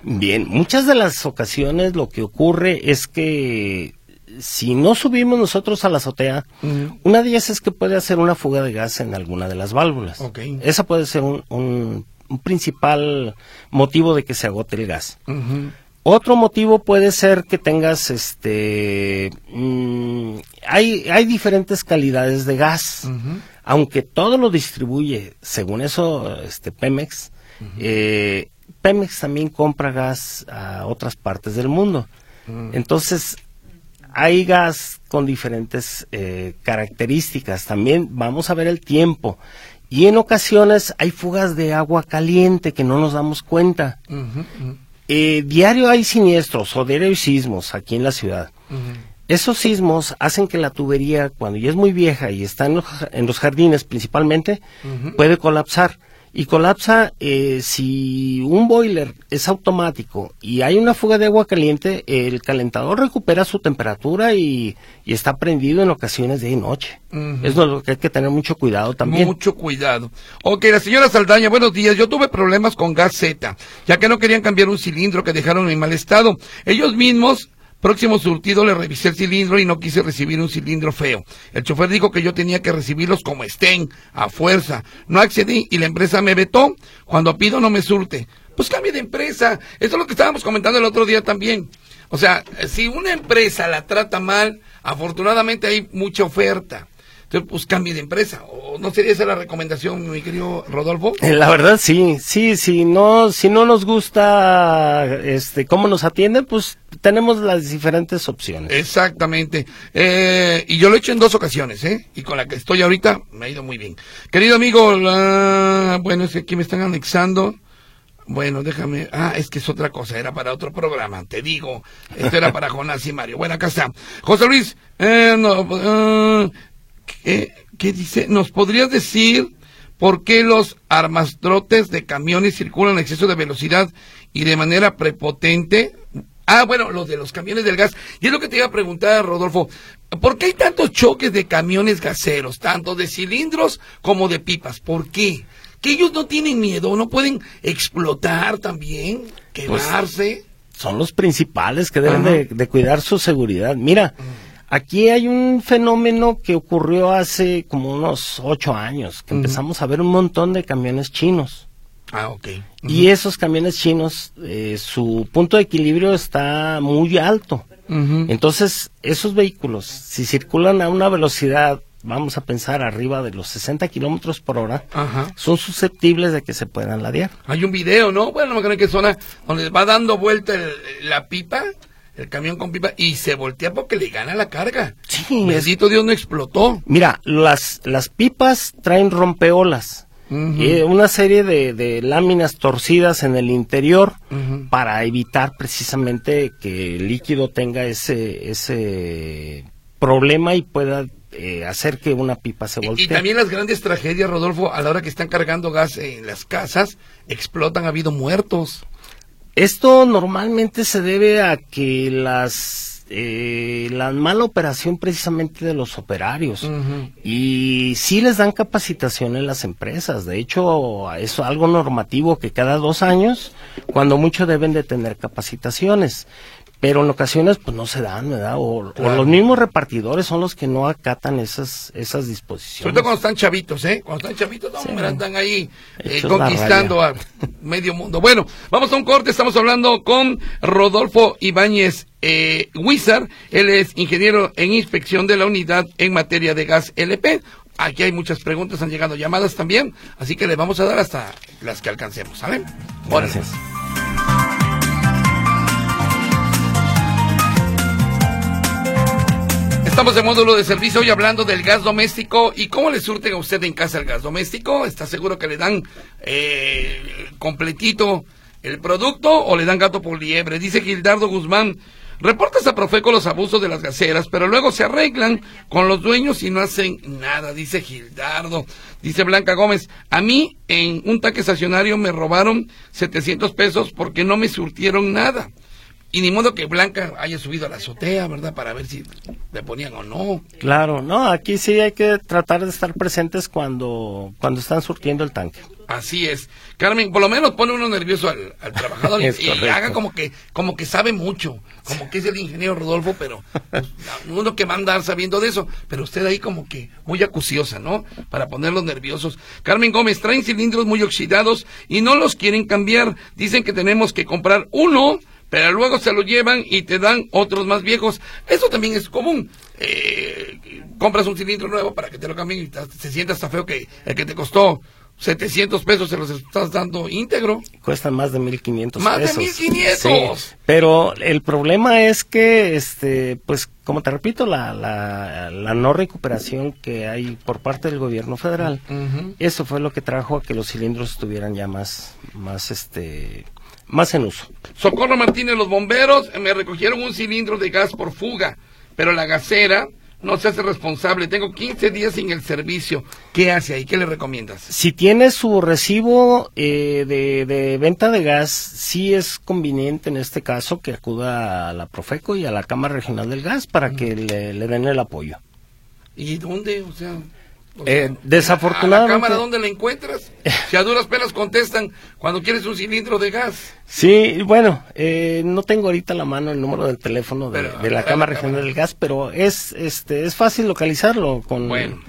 Bien, muchas de las ocasiones lo que ocurre es que si no subimos nosotros a la azotea, uh-huh, una de ellas es que puede hacer una fuga de gas en alguna de las válvulas. Okay. Esa puede ser un... un un principal motivo de que se agote el gas. Uh-huh. Otro motivo puede ser que tengas este mmm, hay hay diferentes calidades de gas, uh-huh, aunque todo lo distribuye según eso este Pemex, uh-huh, eh, Pemex también compra gas a otras partes del mundo. Uh-huh. Entonces hay gas con diferentes eh, características. También vamos a ver el tiempo y en ocasiones hay fugas de agua caliente que no nos damos cuenta. Uh-huh, uh-huh. Eh, diario hay siniestros o diario hay sismos aquí en la ciudad. Uh-huh. Esos sismos hacen que la tubería, cuando ya es muy vieja y está en los, en los jardines principalmente, uh-huh. puede colapsar. Y colapsa eh, si un boiler es automático y hay una fuga de agua caliente, el calentador recupera su temperatura y, y está prendido en ocasiones de noche. Uh-huh. Es lo que hay que tener mucho cuidado también. Mucho cuidado. Ok, la señora Saldaña, buenos días. Yo tuve problemas con Gas Z, ya que no querían cambiar un cilindro que dejaron en mal estado. Ellos mismos... Próximo surtido le revisé el cilindro y no quise recibir un cilindro feo. El chofer dijo que yo tenía que recibirlos como estén, a fuerza. No accedí y la empresa me vetó. Cuando pido no me surte. Pues cambie de empresa. Esto es lo que estábamos comentando el otro día también. O sea, si una empresa la trata mal, afortunadamente hay mucha oferta. Entonces, pues cambie de empresa. ¿O no sería esa la recomendación, mi querido Rodolfo? La verdad, sí. Sí, sí. No, si no nos gusta este, cómo nos atienden, pues tenemos las diferentes opciones. Exactamente. Eh, y yo lo he hecho en dos ocasiones, ¿eh? Y con la que estoy ahorita me ha ido muy bien. Querido amigo, la... bueno, es que aquí me están anexando. Bueno, déjame, ah, es que es otra cosa, era para otro programa, te digo. Esto era para Jonás y Mario. Bueno, acá está. José Luis, eh, no, eh, ¿qué, ¿qué dice? ¿Nos podrías decir por qué los armastrotes de camiones circulan a exceso de velocidad y de manera prepotente? Ah, bueno, los de los camiones del gas. Y es lo que te iba a preguntar, Rodolfo. ¿Por qué hay tantos choques de camiones gaseros, tanto de cilindros como de pipas? ¿Por qué? ¿Que ellos no tienen miedo? ¿No pueden explotar también? ¿Quedarse? Pues son los principales que deben de, de cuidar su seguridad. Mira, Ajá. aquí hay un fenómeno que ocurrió hace como unos ocho años, que Ajá. empezamos a ver un montón de camiones chinos. Ah, okay. Uh-huh. Y esos camiones chinos, eh, su punto de equilibrio está muy alto. Uh-huh. Entonces, esos vehículos, si circulan a una velocidad, vamos a pensar arriba de los sesenta kilómetros por hora, uh-huh. son susceptibles de que se puedan ladear. Hay un video, ¿no? Bueno, no me creo que zona donde va dando vuelta el, la pipa, el camión con pipa, y se voltea porque le gana la carga. Sí. Bendito Dios, no explotó. Mira, las, las pipas traen rompeolas. Uh-huh. Y una serie de, de láminas torcidas en el interior uh-huh. para evitar precisamente que el líquido tenga ese ese problema y pueda eh, hacer que una pipa se voltee. Y, y también las grandes tragedias, Rodolfo, a la hora que están cargando gas en las casas, explotan, ha habido muertos. Esto normalmente se debe a que las... Eh, la mala operación precisamente de los operarios uh-huh. y sí les dan capacitación en las empresas. De hecho, es algo normativo que cada dos años, cuando mucho, deben de tener capacitaciones, pero en ocasiones pues no se dan, ¿verdad? O, claro. o los mismos repartidores son los que no acatan esas esas disposiciones. Sobre todo cuando están chavitos, ¿eh? Cuando están chavitos, no, sí, hombre, andan ahí eh, conquistando a medio mundo. Bueno, vamos a un corte, estamos hablando con Rodolfo Ibáñez Eh, Huizar, él es ingeniero en inspección de la unidad en materia de gas L P. Aquí hay muchas preguntas, han llegado llamadas también, así que le vamos a dar hasta las que alcancemos, ¿sale? Gracias. Estamos en Módulo de Servicio hoy hablando del gas doméstico y cómo le surten a usted en casa el gas doméstico. ¿Está seguro que le dan eh, completito el producto o le dan gato por liebre? Dice Gildardo Guzmán, reportas a Profeco los abusos de las gaseras, pero luego se arreglan con los dueños y no hacen nada, dice Gildardo. Dice Blanca Gómez, a mí en un tanque estacionario me robaron setecientos pesos porque no me surtieron nada. Y ni modo que Blanca haya subido a la azotea, ¿verdad? Para ver si le ponían o no. Claro, no, aquí sí hay que tratar de estar presentes cuando, cuando están surtiendo el tanque. Así es. Carmen, por lo menos pone uno nervioso al, al trabajador y, y haga como que como que sabe mucho, como que es el ingeniero Rodolfo, pero pues, uno que va a andar sabiendo de eso, pero usted ahí como que muy acuciosa, ¿no? Para ponerlos nerviosos. Carmen Gómez, traen cilindros muy oxidados y no los quieren cambiar. Dicen que tenemos que comprar uno, pero luego se lo llevan y te dan otros más viejos. Eso también es común. Eh, compras un cilindro nuevo para que te lo cambien y te, se sienta hasta feo que el que te costó setecientos pesos se los estás dando íntegro. Cuestan más de mil quinientos pesos. Más de mil quinientos. Sí, pero el problema es que, este, pues, como te repito, la, la, la no recuperación que hay por parte del gobierno federal, uh-huh. eso fue lo que trajo a que los cilindros estuvieran ya más, más, este, más en uso. Socorro Martínez, los bomberos me recogieron un cilindro de gas por fuga, pero la gasera no se hace responsable, tengo quince días sin el servicio. ¿Qué hace ahí? ¿Qué le recomiendas? Si tiene su recibo eh, de, de venta de gas, sí es conveniente en este caso que acuda a la Profeco y a la Cámara Regional del Gas para que le, le den el apoyo. ¿Y dónde? O sea, o sea eh, desafortunadamente. ¿A la Cámara dónde la encuentras? Si a duras penas contestan cuando quieres un cilindro de gas. Sí, bueno, eh, no tengo ahorita a la mano el número del teléfono de, pero, de la Cámara Regional del Gas, pero es este es fácil localizarlo con bueno.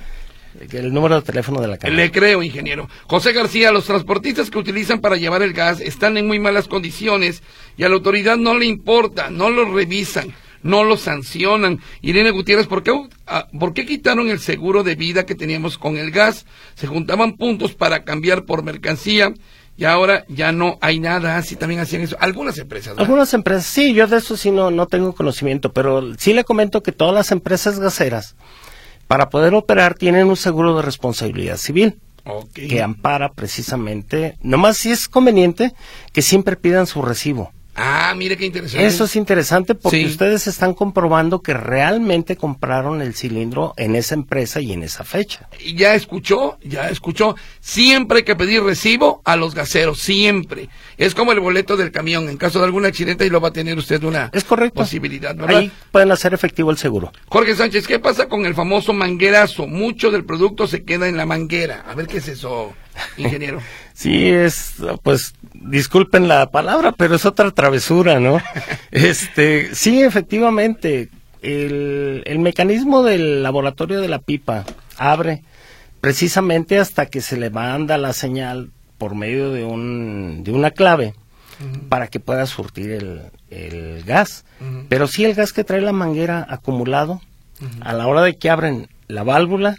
el, el número de teléfono de la Cámara. Le creo, ingeniero. José García, los transportistas que utilizan para llevar el gas están en muy malas condiciones y a la autoridad no le importa, no los revisan, no los sancionan. Irene Gutiérrez, ¿por qué, uh, ¿por qué quitaron el seguro de vida que teníamos con el gas? Se juntaban puntos para cambiar por mercancía. Y ahora ya no hay nada, sí también hacían eso. Algunas empresas, ¿no? Algunas empresas, sí, yo de eso sí no, no tengo conocimiento, pero sí le comento que todas las empresas gaseras, para poder operar, tienen un seguro de responsabilidad civil. Okay. Que ampara precisamente, nomás sí es conveniente que siempre pidan su recibo. Ah, mire qué interesante. Eso es interesante porque sí. ustedes están comprobando que realmente compraron el cilindro en esa empresa y en esa fecha. Ya escuchó, ya escuchó. Siempre hay que pedir recibo a los gaseros, siempre. Es como el boleto del camión, en caso de algún accidente y lo va a tener usted una es correcto. Posibilidad, ¿verdad? Ahí pueden hacer efectivo el seguro. Jorge Sánchez, ¿qué pasa con el famoso manguerazo? Mucho del producto se queda en la manguera. A ver qué es eso, ingeniero. Sí, es, pues, disculpen la palabra, pero es otra travesura, ¿no? este, sí, efectivamente, el, el mecanismo del laboratorio de la pipa abre precisamente hasta que se le manda la señal por medio de un, de una clave uh-huh. para que pueda surtir el, el gas. Uh-huh. Pero sí el gas que trae la manguera acumulado, uh-huh. a la hora de que abren la válvula,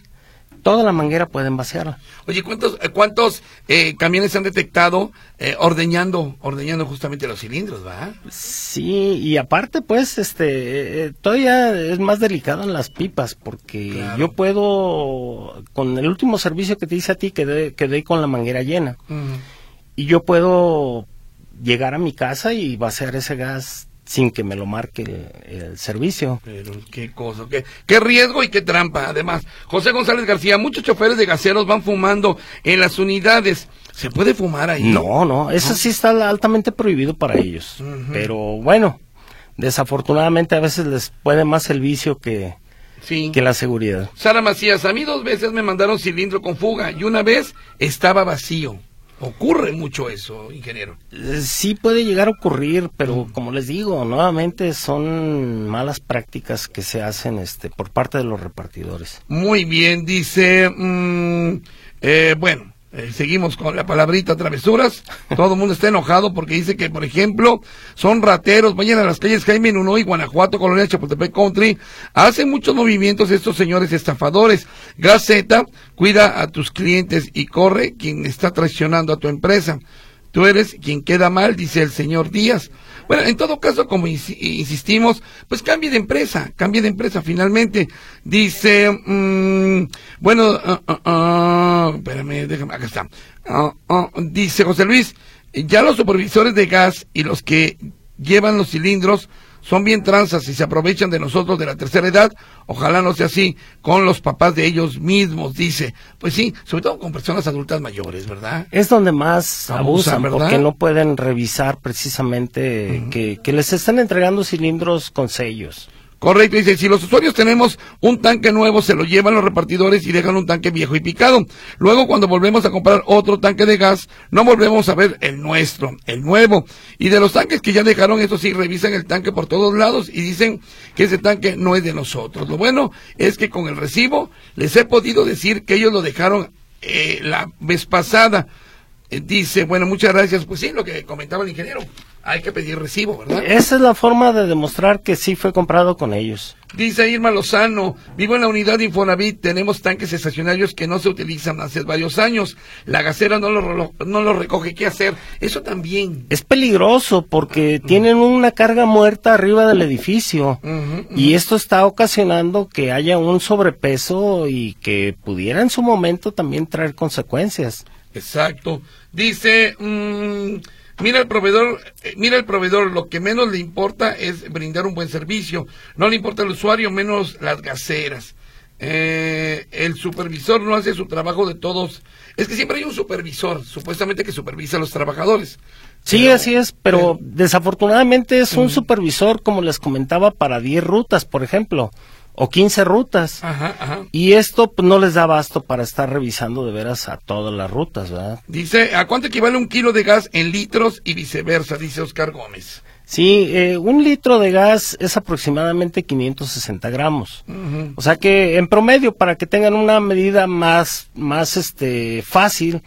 toda la manguera pueden vaciarla. Oye, ¿cuántos cuántos eh, camiones se han detectado eh, ordeñando ordeñando justamente los cilindros, va? Sí, y aparte, pues, este, eh, todavía es más delicado en las pipas, porque claro. yo puedo, con el último servicio que te hice a ti, quedé, quedé con la manguera llena, uh-huh. y yo puedo llegar a mi casa y vaciar ese gas sin que me lo marque el, el servicio. Pero qué cosa, qué, qué riesgo y qué trampa, además. José González García, muchos choferes de gaseros van fumando en las unidades. ¿Se puede fumar ahí? No, no, eso ¿no? sí está altamente prohibido para ellos. Uh-huh. Pero bueno, desafortunadamente a veces les puede más el vicio que, sí. que la seguridad. Sara Macías, a mí dos veces me mandaron cilindro con fuga y una vez estaba vacío. Ocurre mucho eso, ingeniero. Sí puede llegar a ocurrir, pero uh-huh. como les digo, nuevamente son malas prácticas que se hacen este por parte de los repartidores. Muy bien, dice, mmm, eh, bueno, eh, seguimos con la palabrita travesuras. Todo el mundo está enojado porque dice que, por ejemplo, son rateros. Vayan a las calles Jaime Nuno y Guanajuato, Colonia Chapultepec Country. Hacen muchos movimientos estos señores estafadores. Gaceta, cuida a tus clientes y corre quien está traicionando a tu empresa. Tú eres quien queda mal, dice el señor Díaz. Bueno, en todo caso, como ins- insistimos, pues cambie de empresa, cambie de empresa finalmente. Dice, mmm, bueno, uh, uh, uh, espérame, déjame, acá está. Uh, uh, dice José Luis, ya los supervisores de gas y los que llevan los cilindros son bien tranzas y se aprovechan de nosotros de la tercera edad. Ojalá no sea así con los papás de ellos mismos, dice. Pues sí, sobre todo con personas adultas mayores, ¿verdad? Es donde más abusan, abusan, ¿verdad? Porque no pueden revisar precisamente uh-huh. que, que les están entregando cilindros con sellos. Correcto, dice, si los usuarios tenemos un tanque nuevo, se lo llevan los repartidores y dejan un tanque viejo y picado. Luego, cuando volvemos a comprar otro tanque de gas, no volvemos a ver el nuestro, el nuevo. Y de los tanques que ya dejaron, estos sí revisan el tanque por todos lados y dicen que ese tanque no es de nosotros. Lo bueno es que con el recibo les he podido decir que ellos lo dejaron eh, la vez pasada. Dice, bueno, muchas gracias. Pues sí, lo que comentaba el ingeniero, hay que pedir recibo, ¿verdad? Esa es la forma de demostrar que sí fue comprado con ellos. Dice Irma Lozano, vivo en la unidad de Infonavit, tenemos tanques estacionarios que no se utilizan hace varios años, la gasera no los no lo recoge, ¿qué hacer? Eso también es peligroso porque uh-huh. tienen una carga muerta arriba del edificio uh-huh, uh-huh. y esto está ocasionando que haya un sobrepeso y que pudiera en su momento también traer consecuencias. Exacto. Dice... Mmm... Mira el proveedor, mira el proveedor, lo que menos le importa es brindar un buen servicio, no le importa el usuario, menos las gaseras. Eh, el supervisor no hace su trabajo de todos, es que siempre hay un supervisor, supuestamente que supervisa a los trabajadores. Sí, pero, así es, pero, pero desafortunadamente es un uh-huh. supervisor, como les comentaba, para diez rutas, por ejemplo, o quince rutas, ajá, ajá. y esto pues, no les da abasto para estar revisando de veras a todas las rutas, ¿verdad? Dice, ¿a cuánto equivale un kilo de gas en litros y viceversa? Dice Oscar Gómez. Sí, eh, un litro de gas es aproximadamente quinientos sesenta gramos, uh-huh. o sea que en promedio, para que tengan una medida más, más este, fácil,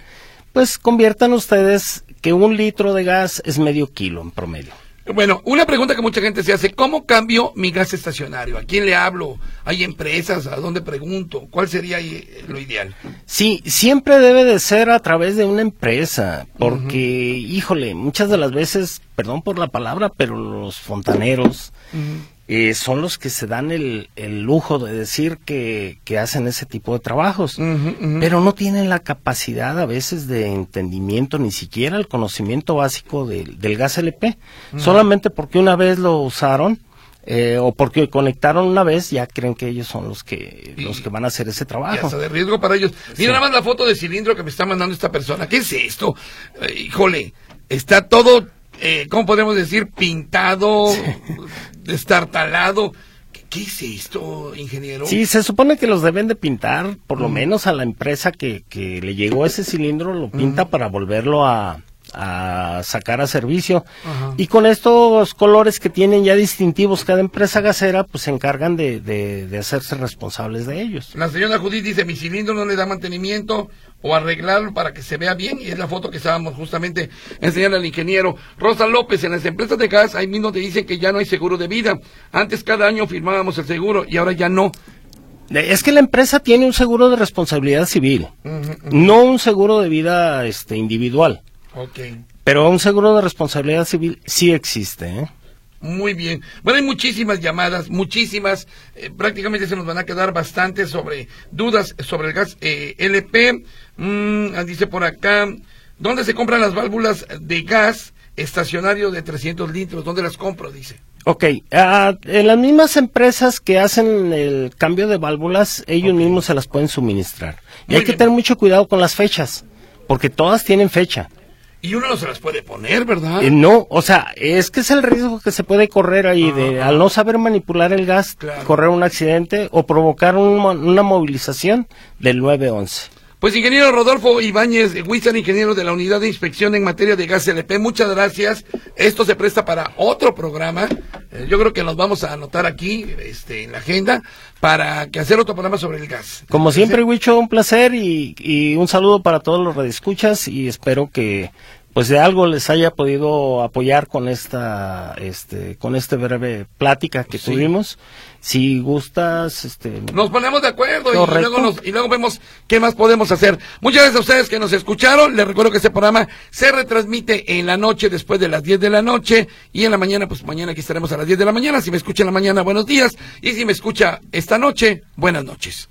pues conviertan ustedes que un litro de gas es medio kilo en promedio. Bueno, una pregunta que mucha gente se hace, ¿cómo cambio mi gas estacionario? ¿A quién le hablo? ¿Hay empresas? ¿A dónde pregunto? ¿Cuál sería lo ideal? Sí, siempre debe de ser a través de una empresa, porque, uh-huh. híjole, muchas de las veces, perdón por la palabra, pero los fontaneros uh-huh. eh, son los que se dan el, el lujo de decir que, que hacen ese tipo de trabajos, uh-huh, uh-huh. pero no tienen la capacidad a veces de entendimiento, ni siquiera el conocimiento básico de, del gas L P, uh-huh. solamente porque una vez lo usaron eh, o porque conectaron una vez, ya creen que ellos son los que sí. los que van a hacer ese trabajo. Y hasta de riesgo para ellos. Mira sí. nada más la foto de cilindro que me está mandando esta persona, ¿qué es esto? Eh, híjole, está todo... Eh, ¿Cómo podemos decir? Pintado, sí. destartalado. ¿Qué, ¿Qué es esto, ingeniero? Sí, se supone que los deben de pintar, por mm. lo menos a la empresa que, que le llegó ese cilindro, lo pinta mm. para volverlo a, a sacar a servicio. Ajá. Y con estos colores que tienen ya distintivos cada empresa gasera, pues se encargan de, de, de hacerse responsables de ellos. La señora Judith dice, mi cilindro no le da mantenimiento o arreglarlo para que se vea bien, y es la foto que estábamos justamente enseñando al ingeniero. Rosa López, en las empresas de gas, ahí mismo te dicen que ya no hay seguro de vida. Antes cada año firmábamos el seguro y ahora ya no. Es que la empresa tiene un seguro de responsabilidad civil, uh-huh, uh-huh. no un seguro de vida este individual. Okay. Pero un seguro de responsabilidad civil sí existe, ¿eh? Muy bien. Bueno, hay muchísimas llamadas, muchísimas, eh, prácticamente se nos van a quedar bastantes sobre dudas sobre el gas eh, L P. Mm, dice por acá, ¿dónde se compran las válvulas de gas estacionario de trescientos litros? ¿Dónde las compro? Dice. Ok, uh, en las mismas empresas que hacen el cambio de válvulas, ellos okay. mismos se las pueden suministrar. Y Muy hay bien. que tener mucho cuidado con las fechas, porque todas tienen fecha. Y uno no se las puede poner, ¿verdad? Eh, no, o sea, es que es el riesgo que se puede correr ahí, ajá, de al no saber manipular el gas, claro. correr un accidente o provocar un, una movilización del nueve once. Pues ingeniero Rodolfo Ibáñez Huizar, ingeniero de la Unidad de Inspección en Materia de Gas L P, muchas gracias. Esto se presta para otro programa. Eh, yo creo que nos vamos a anotar aquí este, en la agenda para que hacer otro programa sobre el gas. Como siempre, Huicho, un placer y, y un saludo para todos los radioescuchas y espero que pues de algo les haya podido apoyar con esta este con este breve plática que sí. tuvimos. Si gustas, este... nos ponemos de acuerdo y luego, nos, y luego vemos qué más podemos hacer. Muchas gracias a ustedes que nos escucharon. Les recuerdo que este programa se retransmite en la noche después de las diez de la noche y en la mañana, pues mañana aquí estaremos a las diez de la mañana. Si me escucha en la mañana, buenos días. Y si me escucha esta noche, buenas noches.